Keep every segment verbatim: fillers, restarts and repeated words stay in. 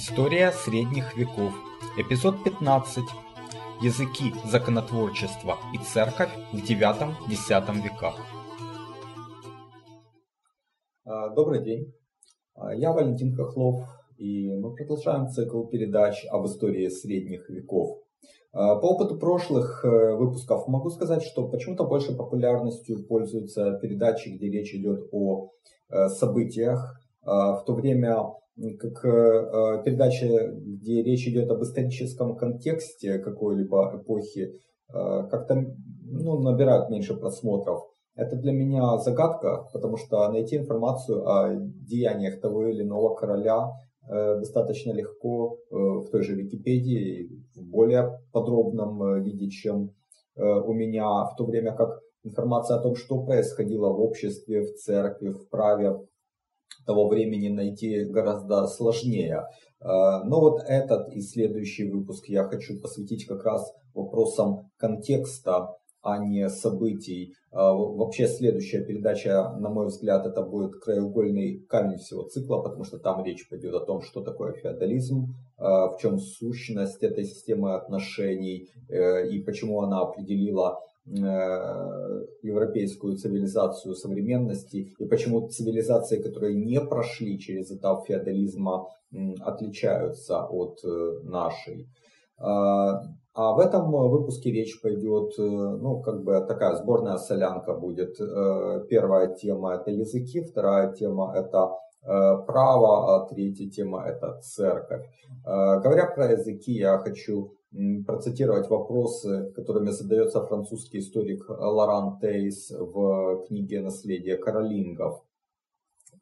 История средних веков. Эпизод пятнадцать. Языки, законотворчество и церковь в девятом-десятом веках. Добрый день. Я Валентин Хохлов, и мы продолжаем цикл передач об истории средних веков. По опыту прошлых выпусков могу сказать, что почему-то больше популярностью пользуются передачи, где речь идет о событиях, в то время как передача, где речь идет об историческом контексте какой-либо эпохи, как-то ну, набирают меньше просмотров. Это для меня загадка, потому что найти информацию о деяниях того или иного короля достаточно легко в той же Википедии, в более подробном виде, чем у меня, в то время как информация о том, что происходило в обществе, в церкви, в праве того времени, найти гораздо сложнее. Но вот этот и следующий выпуск я хочу посвятить как раз вопросам контекста, а не событий. Вообще следующая передача, на мой взгляд, это будет краеугольный камень всего цикла, потому что там речь пойдет о том, что такое феодализм, в чем сущность этой системы отношений и почему она определила европейскую цивилизацию современности и почему цивилизации, которые не прошли через этап феодализма, отличаются от нашей. А в этом выпуске речь пойдет, ну, как бы такая сборная солянка будет. Первая тема – это языки, вторая тема – это право, а третья тема – это церковь. Говоря про языки, я хочу процитировать вопросы, которыми задается французский историк Лоран Тейс в книге «Наследие Каролингов».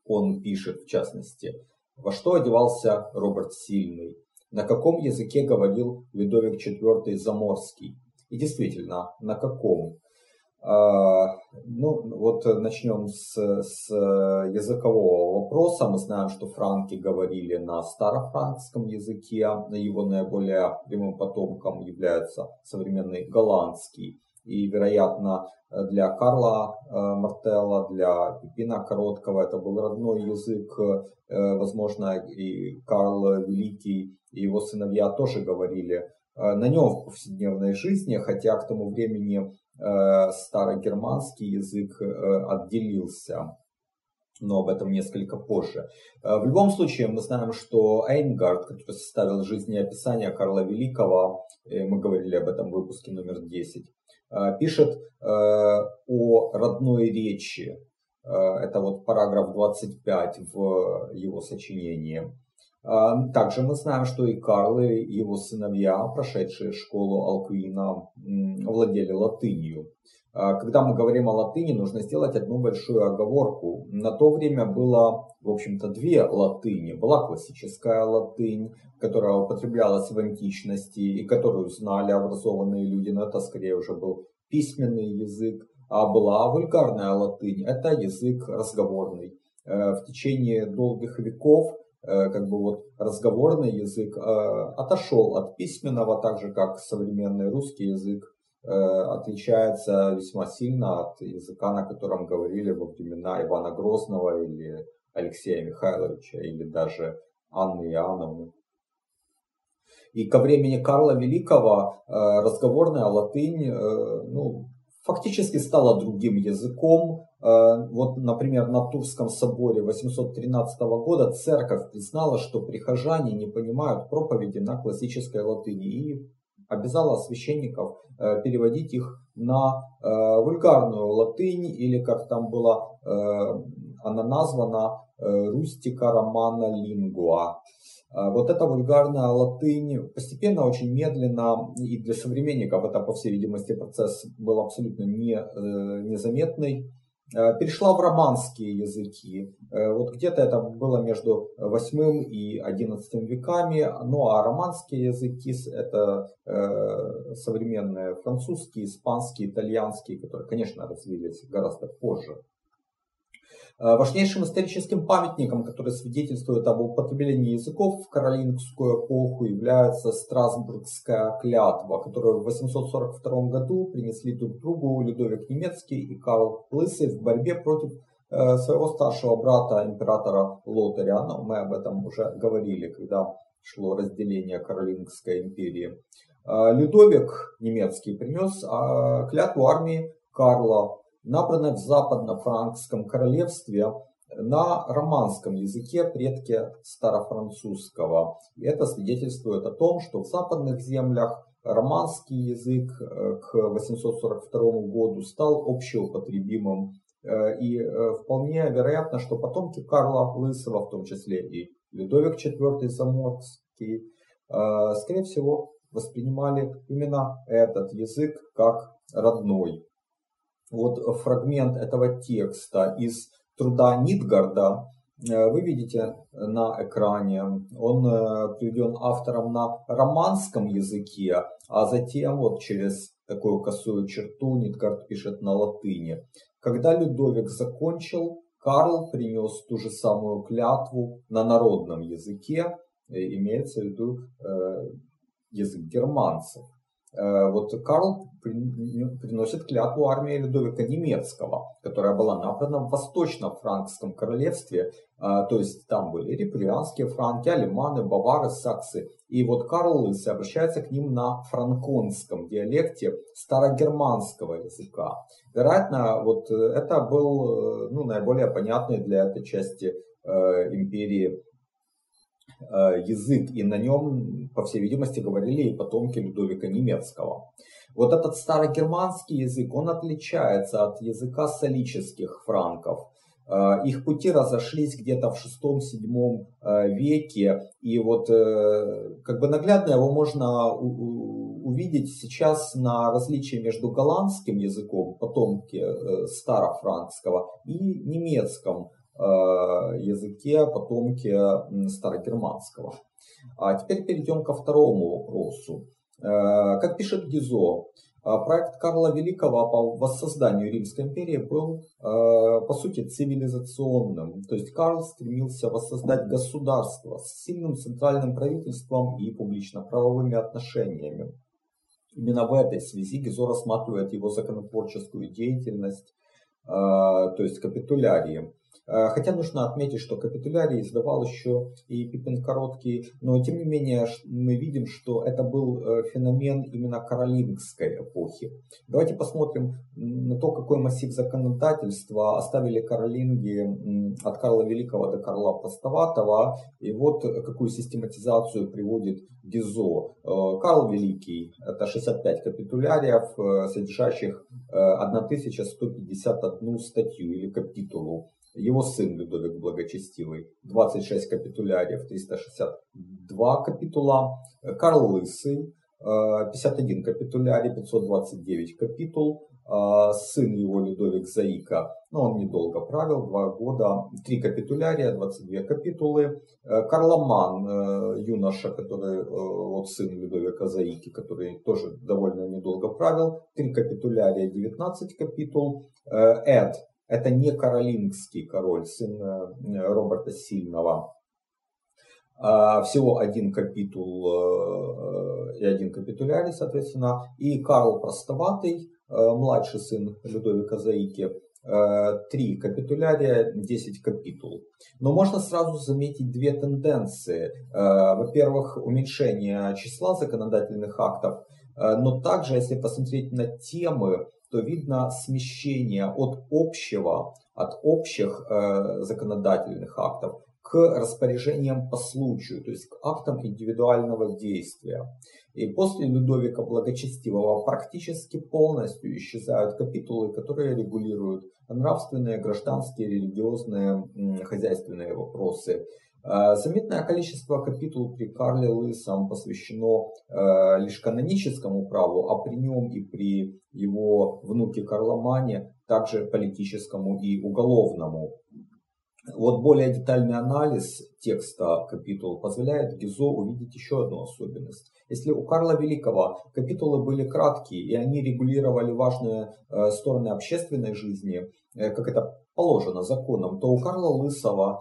Он пишет, в частности, во что одевался Роберт Сильный? На каком языке говорил Людовик четвёртый Заморский? И действительно, на каком? Ну, вот начнем с, с языкового вопроса. Мы знаем, что франки говорили на старофранкском языке. Его наиболее прямым потомком является современный голландский. И, вероятно, для Карла Мартелла, для Пипина Короткого это был родной язык. Возможно, и Карл Великий, и его сыновья тоже говорили на нем в повседневной жизни, хотя к тому времени старогерманский язык отделился. Но об этом несколько позже. В любом случае, мы знаем, что Эйнгард, который составил жизнеописание Карла Великого, мы говорили об этом в выпуске номер десять, пишет о родной речи. Это вот параграф двадцать пять в его сочинении. Также мы знаем, что и Карл, и его сыновья, прошедшие школу Алкуина, владели латынью. Когда мы говорим о латыни, нужно сделать одну большую оговорку. На то время было, в общем-то, две латыни. Была классическая латынь, которая употреблялась в античности и которую знали образованные люди, но это скорее уже был письменный язык. А была вульгарная латынь, это язык разговорный. В течение долгих веков как бы вот разговорный язык отошел от письменного, так же как современный русский язык отличается весьма сильно от языка, на котором говорили во времена Ивана Грозного или Алексея Михайловича, или даже Анны Иоанновны. И ко времени Карла Великого разговорная латынь ну, фактически стала другим языком. Вот, например, на Турском соборе восемьсот тринадцатого года церковь признала, что прихожане не понимают проповеди на классической латыни и обязала священников переводить их на вульгарную латынь, или, как там была она названа, рустика романа лингуа. Вот эта вульгарная латынь постепенно, очень медленно, и для современников это, по всей видимости, процесс был абсолютно не, незаметный, перешла в романские языки. Вот где-то это было между восьмым и одиннадцатым веками. Ну а романские языки это современные французский, испанский, итальянский, которые, конечно, развились гораздо позже. Важнейшим историческим памятником, который свидетельствует об употреблении языков в каролингскую эпоху, является Страсбургская клятва, которую в восемьсот сорок втором году принесли друг другу Людовик Немецкий и Карл Лысый в борьбе против своего старшего брата императора Лотаря. Но мы об этом уже говорили, когда шло разделение Каролингской империи, Людовик Немецкий принес клятву армии Карла, набранной в западно-франкском королевстве на романском языке, предке старофранцузского. Это свидетельствует о том, что в западных землях романский язык к восемьсот сорок второму году стал общеупотребимым. И вполне вероятно, что потомки Карла Лысого, в том числе и Людовик четвёртый Заморский, скорее всего, воспринимали именно этот язык как родной. Вот фрагмент этого текста из труда Нидгарда вы видите на экране. Он приведен автором на романском языке, а затем вот через такую косую черту Нидгард пишет на латыни. Когда Людовик закончил, Карл принес ту же самую клятву на народном языке, имеется в виду э, язык германцев. Э, вот Карл приносит клятву армии Людовика Немецкого, которая была набрана в Восточно-Франкском королевстве, э, то есть там были реприанские франки, алеманы, бавары, саксы. И вот Карл Лысый обращается к ним на франконском диалекте старогерманского языка. Вероятно, вот это был ну, наиболее понятный для этой части э, империи э, язык. И на нем, по всей видимости, говорили и потомки Людовика Немецкого. Вот этот старогерманский язык, он отличается от языка солических франков. Их пути разошлись где-то в шестом-седьмом веке, и вот как бы наглядно его можно увидеть сейчас на различии между голландским языком, потомки старофранкского, и немецком языке, потомки старогерманского. А теперь перейдем ко второму вопросу. Как пишет Гизо, проект Карла Великого по воссозданию Римской империи был, по сути, цивилизационным. То есть Карл стремился воссоздать государство с сильным центральным правительством и публично-правовыми отношениями. Именно в этой связи Гизо рассматривает его законотворческую деятельность, то есть капитулярии. Хотя нужно отметить, что капитулярий издавал еще и Пипин Короткий, но тем не менее мы видим, что это был феномен именно каролингской эпохи. Давайте посмотрим на то, какой массив законодательства оставили каролинги от Карла Великого до Карла Простоватого, и вот какую систематизацию приводит Гизо. Карл Великий – это шестьдесят пять капитуляриев, содержащих тысячу сто пятьдесят одну статью или капитулу. Его сын Людовик Благочестивый, двадцать шесть капитуляриев, триста шестьдесят два капитула. Карл Лысый, пятьдесят один капитулярий, пятьсот двадцать девять капитул. Сын его Людовик Заика, но он недолго правил, два года, три капитулярия, двадцать две капитулы. Карломан, юноша, который, вот сын Людовика Заики, который тоже довольно недолго правил, три капитулярия, девятнадцать капитул. Эд. Это не каролингский король, сын Роберта Сильного. Всего один капитул и один капитулярий, соответственно. И Карл Простоватый, младший сын Людовика Заики, три капитулярия, десять капитул. Но можно сразу заметить две тенденции. Во-первых, уменьшение числа законодательных актов, но также, если посмотреть на темы, то видно смещение от общего, от общих э, законодательных актов к распоряжениям по случаю, то есть к актам индивидуального действия. И после Людовика Благочестивого практически полностью исчезают капитулы, которые регулируют нравственные, гражданские, религиозные, м, хозяйственные вопросы. Заметное количество капитул при Карле Лысом посвящено э, лишь каноническому праву, а при нем и при его внуке Карломане также политическому и уголовному. Вот более детальный анализ текста капитул позволяет Гизо увидеть еще одну особенность. Если у Карла Великого капитулы были краткие и они регулировали важные э, стороны общественной жизни, э, как это положено законом, то у Карла Лысого,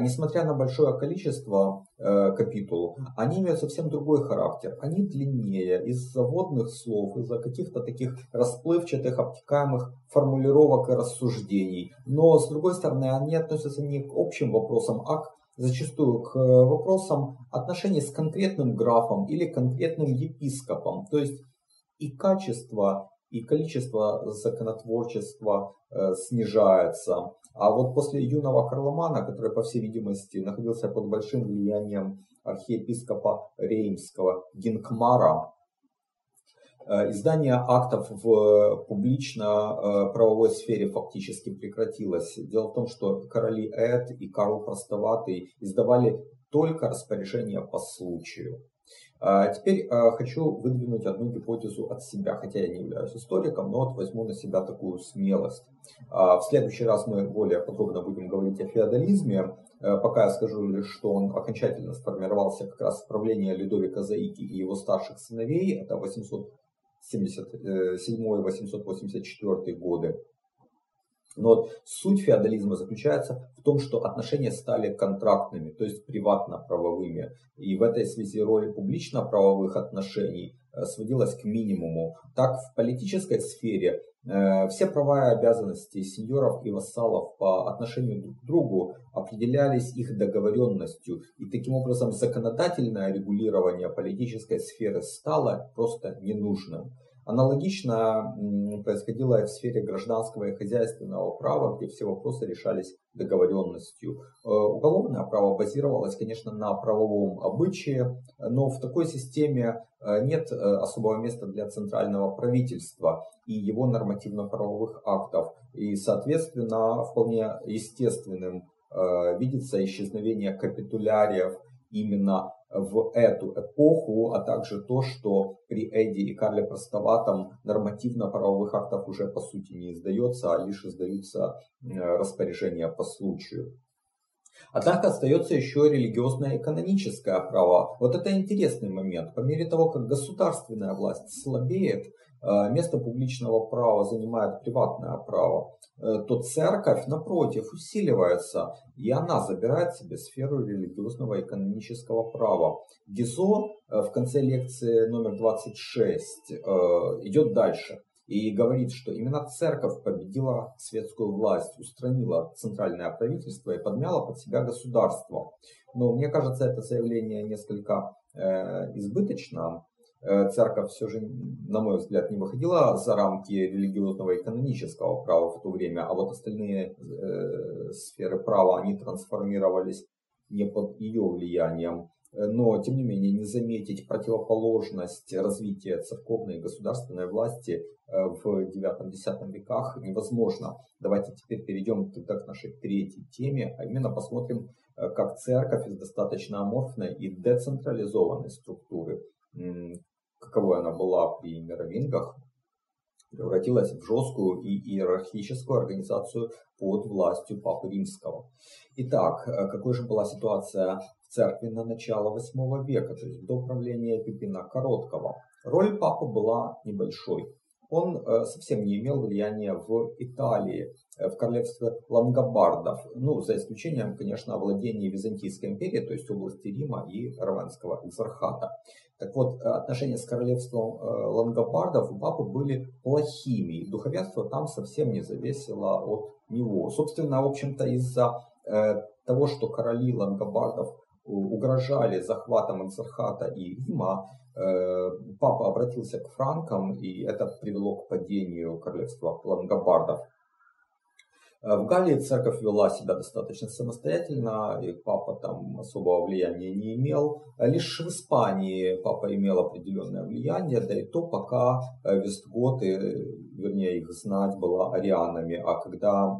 несмотря на большое количество э, капитул, они имеют совсем другой характер. Они длиннее из-за водных слов, из-за каких-то таких расплывчатых, обтекаемых формулировок и рассуждений. Но, с другой стороны, они относятся не к общим вопросам, а к зачастую к вопросам отношений с конкретным графом или конкретным епископом. То есть и качество, и количество законотворчества э, снижается. А вот после юного Карломана, который, по всей видимости, находился под большим влиянием архиепископа Реймского Гинкмара, э, издание актов в публично-правовой сфере фактически прекратилось. Дело в том, что короли Эд и Карл Простоватый издавали только распоряжения по случаю. Теперь хочу выдвинуть одну гипотезу от себя, хотя я не являюсь историком, но вот возьму на себя такую смелость. В следующий раз мы более подробно будем говорить о феодализме, пока я скажу лишь, что он окончательно сформировался как раз в правлении Людовика Заики и его старших сыновей, это восемьсот семьдесят седьмой — восемьсот восемьдесят четвёртый годы. Но вот суть феодализма заключается в том, что отношения стали контрактными, то есть приватно-правовыми. И в этой связи роль публично-правовых отношений сводилась к минимуму. Так, в политической сфере э, все права и обязанности сеньоров и вассалов по отношению друг к другу определялись их договоренностью. И таким образом законодательное регулирование политической сферы стало просто ненужным. Аналогично происходило и в сфере гражданского и хозяйственного права, где все вопросы решались договоренностью. Уголовное право базировалось, конечно, на правовом обычае, но в такой системе нет особого места для центрального правительства и его нормативно-правовых актов. И, соответственно, вполне естественным видится исчезновение капитуляриев именно в эту эпоху, а также то, что при Эде и Карле Простоватом нормативно-правовых актов уже по сути не издается, а лишь издаются распоряжения по случаю. Однако остается еще религиозное и каноническое право. Вот это интересный момент. По мере того, как государственная власть слабеет, место публичного права занимает приватное право, то церковь, напротив, усиливается, и она забирает себе сферу религиозного и канонического права. Гизо в конце лекции номер двадцать шесть идет дальше и говорит, что именно церковь победила светскую власть, устранила центральное правительство и подмяла под себя государство. Но мне кажется, это заявление несколько э, избыточно. Церковь все же, на мой взгляд, не выходила за рамки религиозного и канонического права в то время, а вот остальные э, сферы права, они трансформировались не под ее влиянием. Но, тем не менее, не заметить противоположность развития церковной и государственной власти в девятом-десятом веках невозможно. Давайте теперь перейдем тогда к нашей третьей теме, а именно посмотрим, как церковь из достаточно аморфной и децентрализованной структуры, каковой она была при мировингах, превратилась в жесткую и иерархическую организацию под властью Папы Римского. Итак, какой же была ситуация в церкви на начало восьмого века, то есть до правления Пипина Короткого? Роль папы была небольшой. Он совсем не имел влияния в Италии, в королевстве лангобардов, ну, за исключением, конечно, владения Византийской империей, то есть области Рима и Равенского экзархата. Так вот, отношения с королевством лангобардов у папы были плохими, и духовенство там совсем не зависело от него. Собственно, в общем-то, из-за того, что короли лангобардов угрожали захватом экзархата и Рима, папа обратился к франкам, и это привело к падению королевства лангобардов. В Галлии церковь вела себя достаточно самостоятельно, и папа там особого влияния не имел. Лишь в Испании папа имел определенное влияние, да и то пока вестготы, вернее их знать была арианами, а когда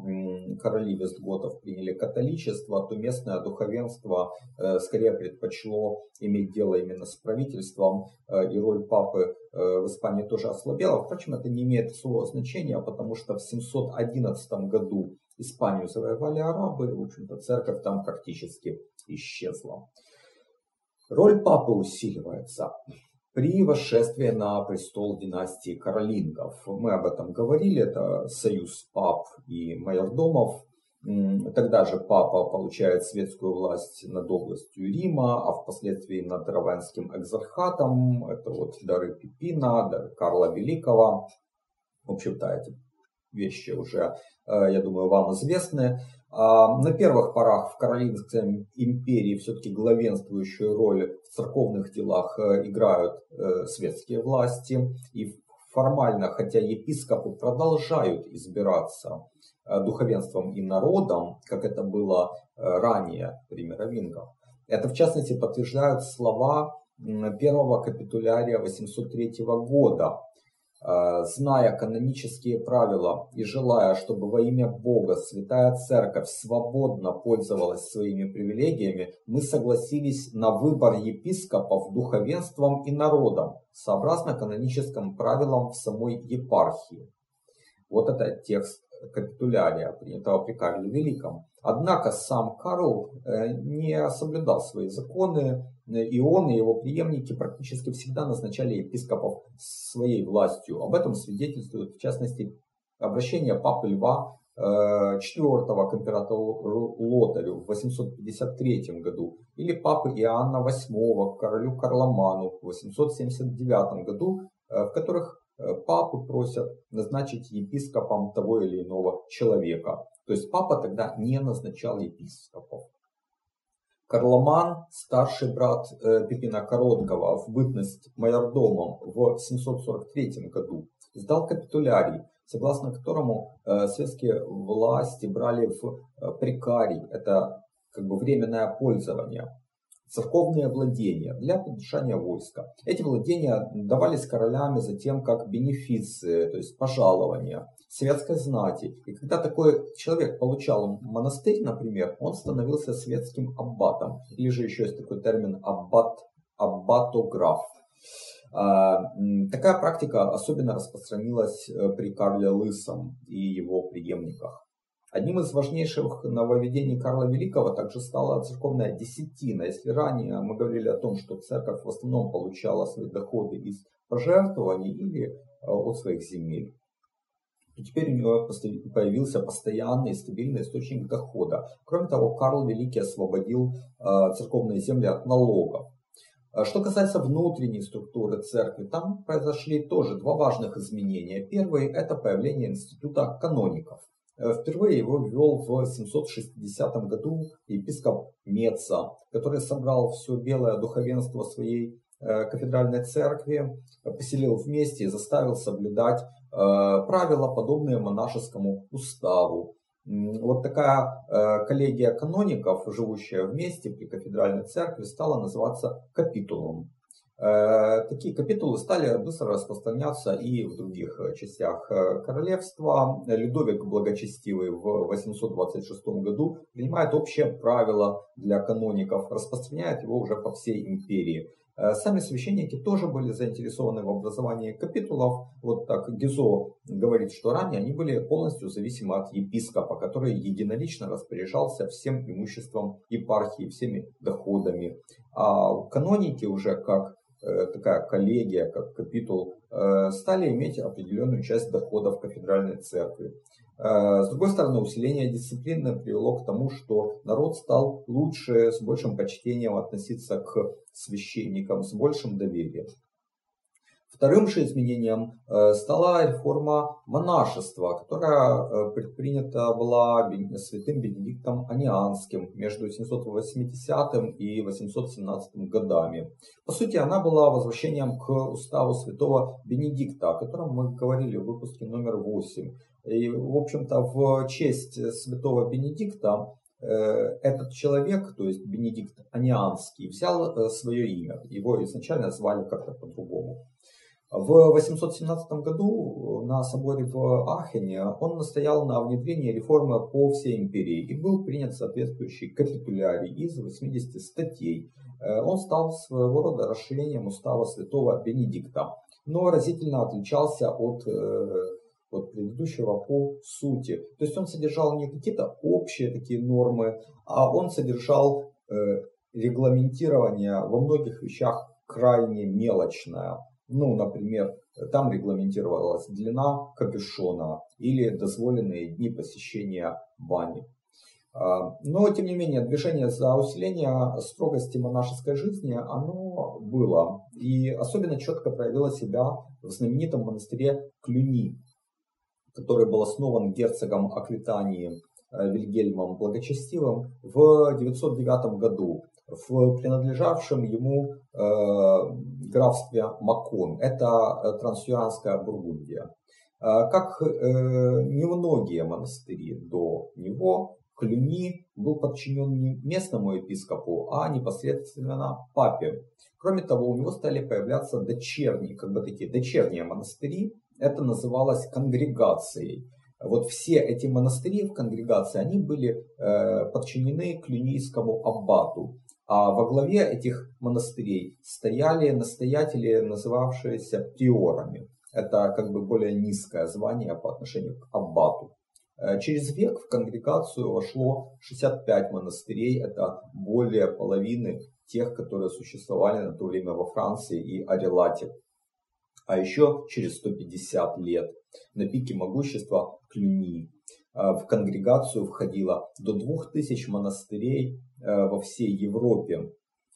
короли вестготов приняли католичество, то местное духовенство скорее предпочло иметь дело именно с правительством, и роль папы в Испании тоже ослабела. Впрочем, это не имеет особого значения, потому что в семьсот одиннадцатом году Испанию завоевали арабы, в общем-то церковь там практически исчезла. Роль папы усиливается при восшествии на престол династии Каролингов. Мы об этом говорили, это союз пап и майордомов. Тогда же папа получает светскую власть над областью Рима, а впоследствии над Равенским экзархатом. Это вот дары Пипина, дары Карла Великого. В общем-то, эти вещи уже я думаю, вам известны. На первых порах в Каролингской империи все-таки главенствующую роль в церковных делах играют светские власти. И формально, хотя епископы продолжают избираться духовенством и народом, как это было ранее при мировингах, это в частности подтверждают слова первого капитулярия восемьсот третьего года. Зная канонические правила и желая, чтобы во имя Бога Святая Церковь свободно пользовалась своими привилегиями, мы согласились на выбор епископов духовенством и народом, сообразно каноническим правилам в самой епархии. Вот это текст капитулярия, принятого при Карле Великом. Однако сам Карл не соблюдал свои законы, и он, и его преемники практически всегда назначали епископов своей властью. Об этом свидетельствует, в частности, обращение папы Льва четвёртого к императору Лотарю в восемьсот пятьдесят третьем году или папы Иоанна восьмого к королю Карломану в восемьсот семьдесят девятом году, в которых папы просят назначить епископом того или иного человека. То есть папа тогда не назначал епископов. Карломан, старший брат Пипина Короткого, в бытность майордомом в семьсот сорок третьем году, сдал капитулярий, согласно которому светские власти брали в прекарий, это как бы временное пользование, церковные владения для поддержания войска. Эти владения давались королями затем как бенефиции, то есть пожалования светской знати. И когда такой человек получал монастырь, например, он становился светским аббатом. Или же еще есть такой термин аббат, аббатограф. Такая практика особенно распространилась при Карле Лысом и его преемниках. Одним из важнейших нововведений Карла Великого также стала церковная десятина. Если ранее мы говорили о том, что церковь в основном получала свои доходы из пожертвований или от своих земель, то теперь у нее появился постоянный и стабильный источник дохода. Кроме того, Карл Великий освободил церковные земли от налогов. Что касается внутренней структуры церкви, там произошли тоже два важных изменения. Первое – это появление института каноников. Впервые его ввел в семьсот шестидесятом году епископ Меца, который собрал все белое духовенство своей кафедральной церкви, поселил вместе и заставил соблюдать правила, подобные монашескому уставу. Вот такая коллегия каноников, живущая вместе при кафедральной церкви, стала называться капитулом. Такие капитулы стали быстро распространяться и в других частях королевства. Людовик Благочестивый в восемьсот двадцать шестом году принимает общее правило для каноников, распространяет его уже по всей империи. Сами священники тоже были заинтересованы в образовании капитулов. Вот так Гизо говорит, что ранее они были полностью зависимы от епископа, который единолично распоряжался всем имуществом епархии, всеми доходами. А каноники уже как такая коллегия, как капитул, стали иметь определенную часть доходов кафедральной церкви. С другой стороны, усиление дисциплины привело к тому, что народ стал лучше, с большим почтением относиться к священникам, с большим доверием. Вторым же изменением стала реформа монашества, которая предпринята была святым Бенедиктом Анианским между семьсот восьмидесятым и восемьсот семнадцатым годами. По сути, она была возвращением к уставу святого Бенедикта, о котором мы говорили в выпуске номер восемь. И, в общем-то, в честь святого Бенедикта этот человек, то есть Бенедикт Анианский, взял свое имя. Его изначально звали как-то по-другому. В восемьсот семнадцатом году на соборе в Ахене он настоял на внедрении реформы по всей империи и был принят соответствующий капитулярий из восьмидесяти статей. Он стал своего рода расширением устава святого Бенедикта, но разительно отличался от, от предыдущего по сути. То есть он содержал не какие-то общие такие нормы, а он содержал регламентирование во многих вещах крайне мелочное. Ну, например, там регламентировалась длина капюшона или дозволенные дни посещения бани. Но, тем не менее, движение за усиление строгости монашеской жизни, оно было. И особенно четко проявило себя в знаменитом монастыре Клюни, который был основан герцогом Аквитании Вильгельмом Благочестивым в девятьсот девятом году в принадлежавшем ему графстве Макон. Это Трансюранская Бургундия. Как немногие монастыри до него, Клюни был подчинен не местному епископу, а непосредственно папе. Кроме того, у него стали появляться дочерние, как бы такие дочерние монастыри. Это называлось конгрегацией. Вот все эти монастыри в конгрегации, они были подчинены клюнийскому аббату. А во главе этих монастырей стояли настоятели, называвшиеся приорами. Это как бы более низкое звание по отношению к аббату. Через век в конгрегацию вошло шестьдесят пять монастырей. Это более половины тех, которые существовали на то время во Франции и Арелате. А еще через сто пятьдесят лет на пике могущества Клюни в конгрегацию входило до двух тысяч монастырей во всей Европе.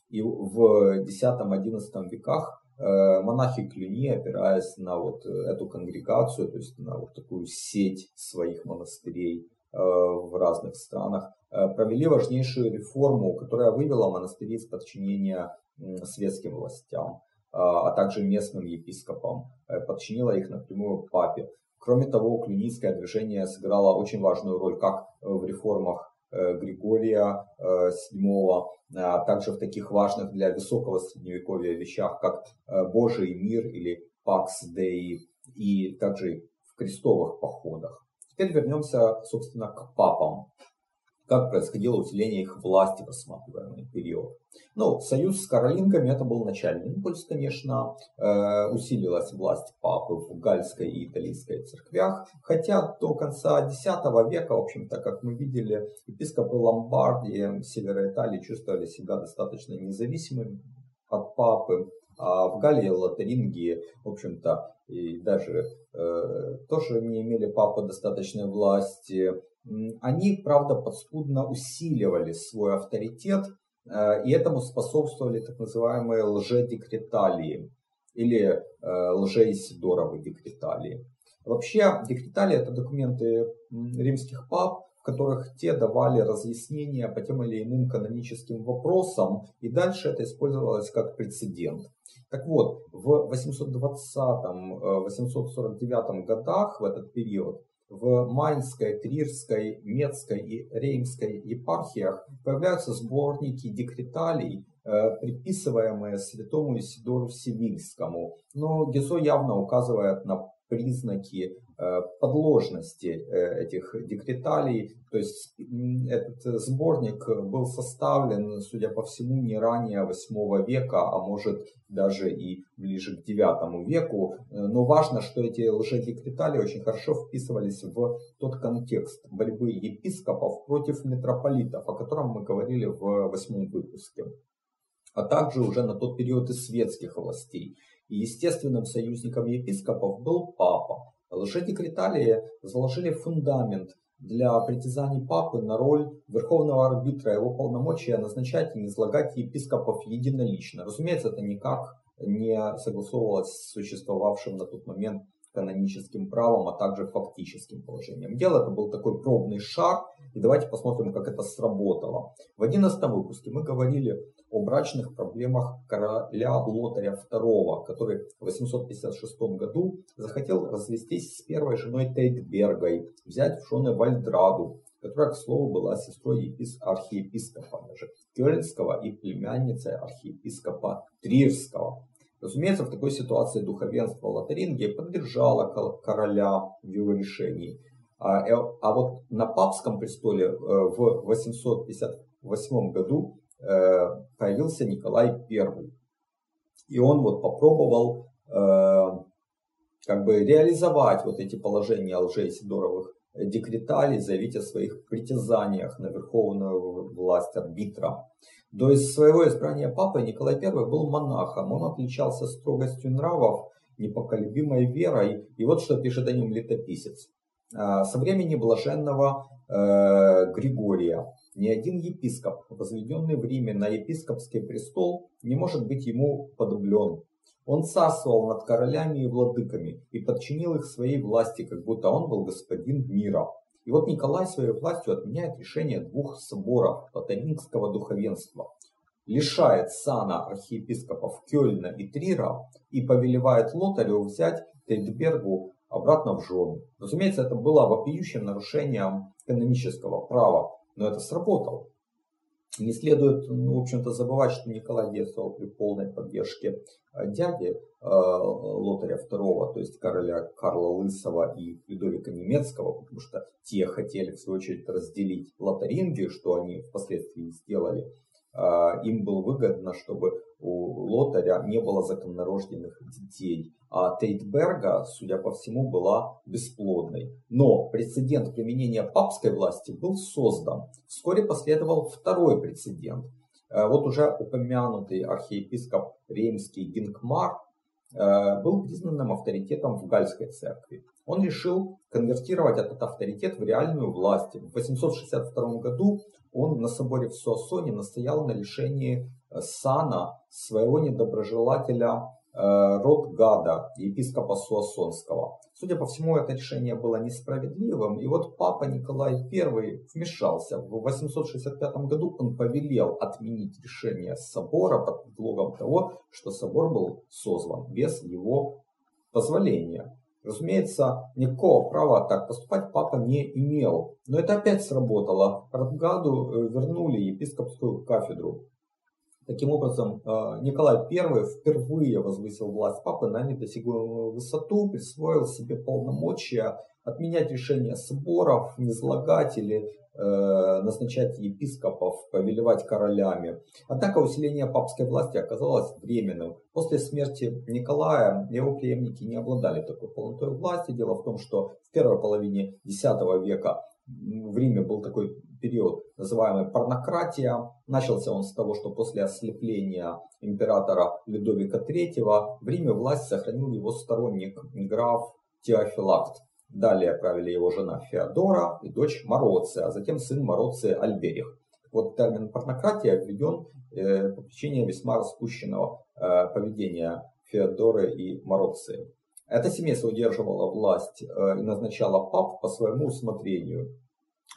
И в десятом-одиннадцатом веках монахи Клюни, опираясь на вот эту конгрегацию, то есть на вот такую сеть своих монастырей в разных странах, провели важнейшую реформу, которая вывела монастыри из подчинения светским властям, а также местным епископам, подчинила их напрямую папе. Кроме того, клюнийское движение сыграло очень важную роль как в реформах Григория седьмого, а также в таких важных для высокого средневековья вещах, как Божий мир или Пакс Деи, и также в крестовых походах. Теперь вернемся, собственно, к папам. Как происходило усиление их власти в рассматриваемый период. Ну, союз с каролингами это был начальный импульс, конечно. Э, усилилась власть папы в гальской и италийской церквях. Хотя до конца десятого века, в общем-то, как мы видели, епископы Ломбардии, севера Италии чувствовали себя достаточно независимыми от папы. А в Галлии лотаринги, в общем-то, и даже э, тоже не имели папы достаточной власти. Они, правда, подспудно усиливали свой авторитет, э, и этому способствовали так называемые лже-декреталии или э, лже-исидоровы декреталии. Вообще, декреталии – это документы римских пап, в которых те давали разъяснения по тем или иным каноническим вопросам, и дальше это использовалось как прецедент. Так вот, в восемьсот двадцатом — восемьсот сорок девятом годах, в этот период, в Майнской, Трирской, Мецкой и Реймской епархиях появляются сборники декреталий, приписываемые святому Исидору Севильскому. Но Гизо явно указывает на признаки подложности этих декреталий. То есть этот сборник был составлен, судя по всему, не ранее восьмого века, а может даже и ближе к девятому веку. Но важно, что эти лже-декреталии очень хорошо вписывались в тот контекст борьбы епископов против митрополитов, о котором мы говорили в восьмом выпуске, а также уже на тот период и светских властей. И естественным союзником епископов был папа. Лже-декреталии заложили фундамент для притязаний папы на роль верховного арбитра, его полномочия назначать и излагать епископов единолично. Разумеется, это никак не согласовывалось с существовавшим на тот момент каноническим правом, а также фактическим положением дела. Это был такой пробный шаг, и давайте посмотрим, как это сработало. В одиннадцатом выпуске мы говорили о брачных проблемах короля Лотаря второго, который в восемьсот пятьдесят шестом году захотел развестись с первой женой Тейтбергой, взять в жены Вальдраду, которая, к слову, была сестрой епис... архиепископа Кёльнского и племянницей архиепископа Трирского. Разумеется, в такой ситуации духовенство Лотарингии поддержало короля в его решении. А, а вот на папском престоле в восемьсот пятьдесят восьмом году появился Николай Первый. И он вот попробовал как бы реализовать вот эти положения лже-исидоровых декреталий, заявить о своих притязаниях на верховную власть арбитра. До своего избрания папы Николай Первый был монахом. Он отличался строгостью нравов, непоколебимой верой. И вот что пишет о нем летописец. Со времени блаженного Григория ни один епископ, возведенный в Риме на епископский престол, не может быть ему подоблен, Он царствовал над королями и владыками и подчинил их своей власти, как будто он был господин мира. И вот Николай своей властью отменяет решение двух соборов лотарингского духовенства, лишает сана архиепископов Кёльна и Трира и повелевает Лотарю взять Тейтбергу обратно в жены. Разумеется, это было вопиющим нарушением канонического права, но это сработало. Не следует, ну, в общем-то, забывать, что Николай действовал при полной поддержке дяди э, Лотаря второго, то есть короля Карла Лысого и Людовика Немецкого, потому что те хотели, в свою очередь, разделить Лотарингию, что они впоследствии сделали. Э, им было выгодно, чтобы у Лотаря не было законнорожденных детей. А Тейтберга, судя по всему, была бесплодной. Но прецедент применения папской власти был создан. Вскоре последовал второй прецедент. Вот уже упомянутый архиепископ реймский Гинкмар был признанным авторитетом в Гальской церкви. Он решил конвертировать этот авторитет в реальную власть. В восемьсот шестьдесят втором году он на соборе в Суассоне настоял на лишении сана своего недоброжелателя Ротгада, епископа Суассонского. Судя по всему, это решение было несправедливым, и вот папа Николай Первый вмешался. В восемьсот шестьдесят пятом году он повелел отменить решение собора под предлогом того, что собор был созван без его позволения. Разумеется, никакого права так поступать папа не имел, но это опять сработало. Ротгаду вернули епископскую кафедру. Таким образом, Николай Первый впервые возвысил власть папы на недосягаемую высоту, присвоил себе полномочия отменять решения соборов, низлагать или э, назначать епископов, повелевать королями. Однако усиление папской власти оказалось временным. После смерти Николая его преемники не обладали такой полнотой власти. Дело в том, что в первой половине десятого века в Риме был такой период, называемый порнократия. Начался он с того, что после ослепления императора Людовика Третьего в Риме власть сохранил его сторонник граф Теофилакт. Далее правили его жена Феодора и дочь Мароция, а затем сын Мароции Альберих. Вот термин порнократия введен э, по причине весьма распущенного э, поведения Феодоры и Мароции. Это семейство удерживало власть э, и назначало пап по своему усмотрению.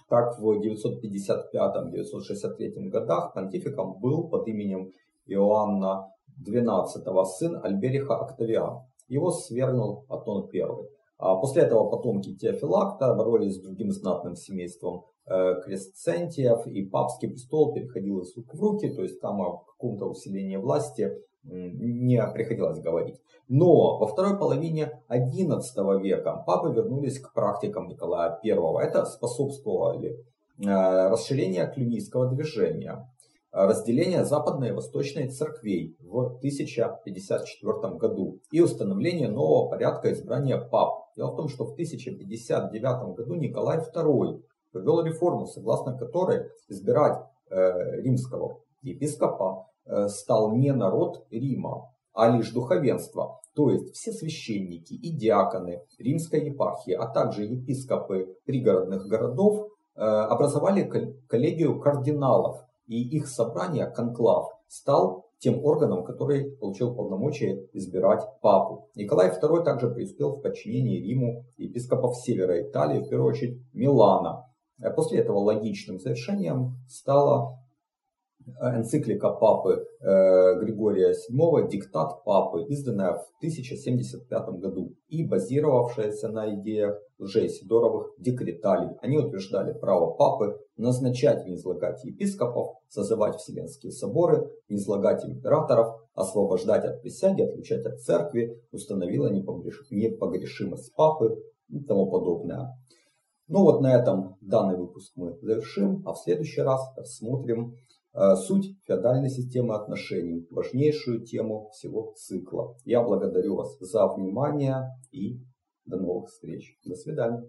Так, в девятьсот пятьдесят пятом — девятьсот шестьдесят третьем годах понтификом был под именем Иоанна Двенадцатого сын Альбериха Октавиан. Его свергнул Атон Первый. А после этого потомки Теофилакта боролись с другим знатным семейством э, Кресцентиев, и папский престол переходил из рук в руки, то есть там о каком-то усилении власти не приходилось говорить. Но во второй половине одиннадцатого века папы вернулись к практикам Николая Первого. Это способствовали расширению клюнийского движения, разделению западной и восточной церквей в тысяча пятьдесят четвёртом году и установлению нового порядка избрания пап. Дело в том, что в тысяча пятьдесят девятом году Николай Второй провел реформу, согласно которой избирать э, римского епископа стал не народ Рима, а лишь духовенство, то есть все священники и диаконы римской епархии, а также епископы пригородных городов образовали коллегию кардиналов, и их собрание, конклав, стал тем органом, который получил полномочия избирать папу. Николай Второй также преуспел в подчинении Риму епископов севера Италии, в первую очередь Милана. После этого логичным завершением стала энциклика папы э, Григория Седьмого «Диктат папы», изданная в тысяча семьдесят пятом году и базировавшаяся на идеях лжеисидоровых декреталей. Они утверждали право папы назначать и низлагать епископов, созывать вселенские соборы, низлагать императоров, освобождать от присяги, отлучать от церкви, установила непогреш... непогрешимость папы и тому подобное. Ну вот на этом данный выпуск мы завершим, а в следующий раз рассмотрим суть феодальной системы отношений, важнейшую тему всего цикла. Я благодарю вас за внимание и до новых встреч. До свидания.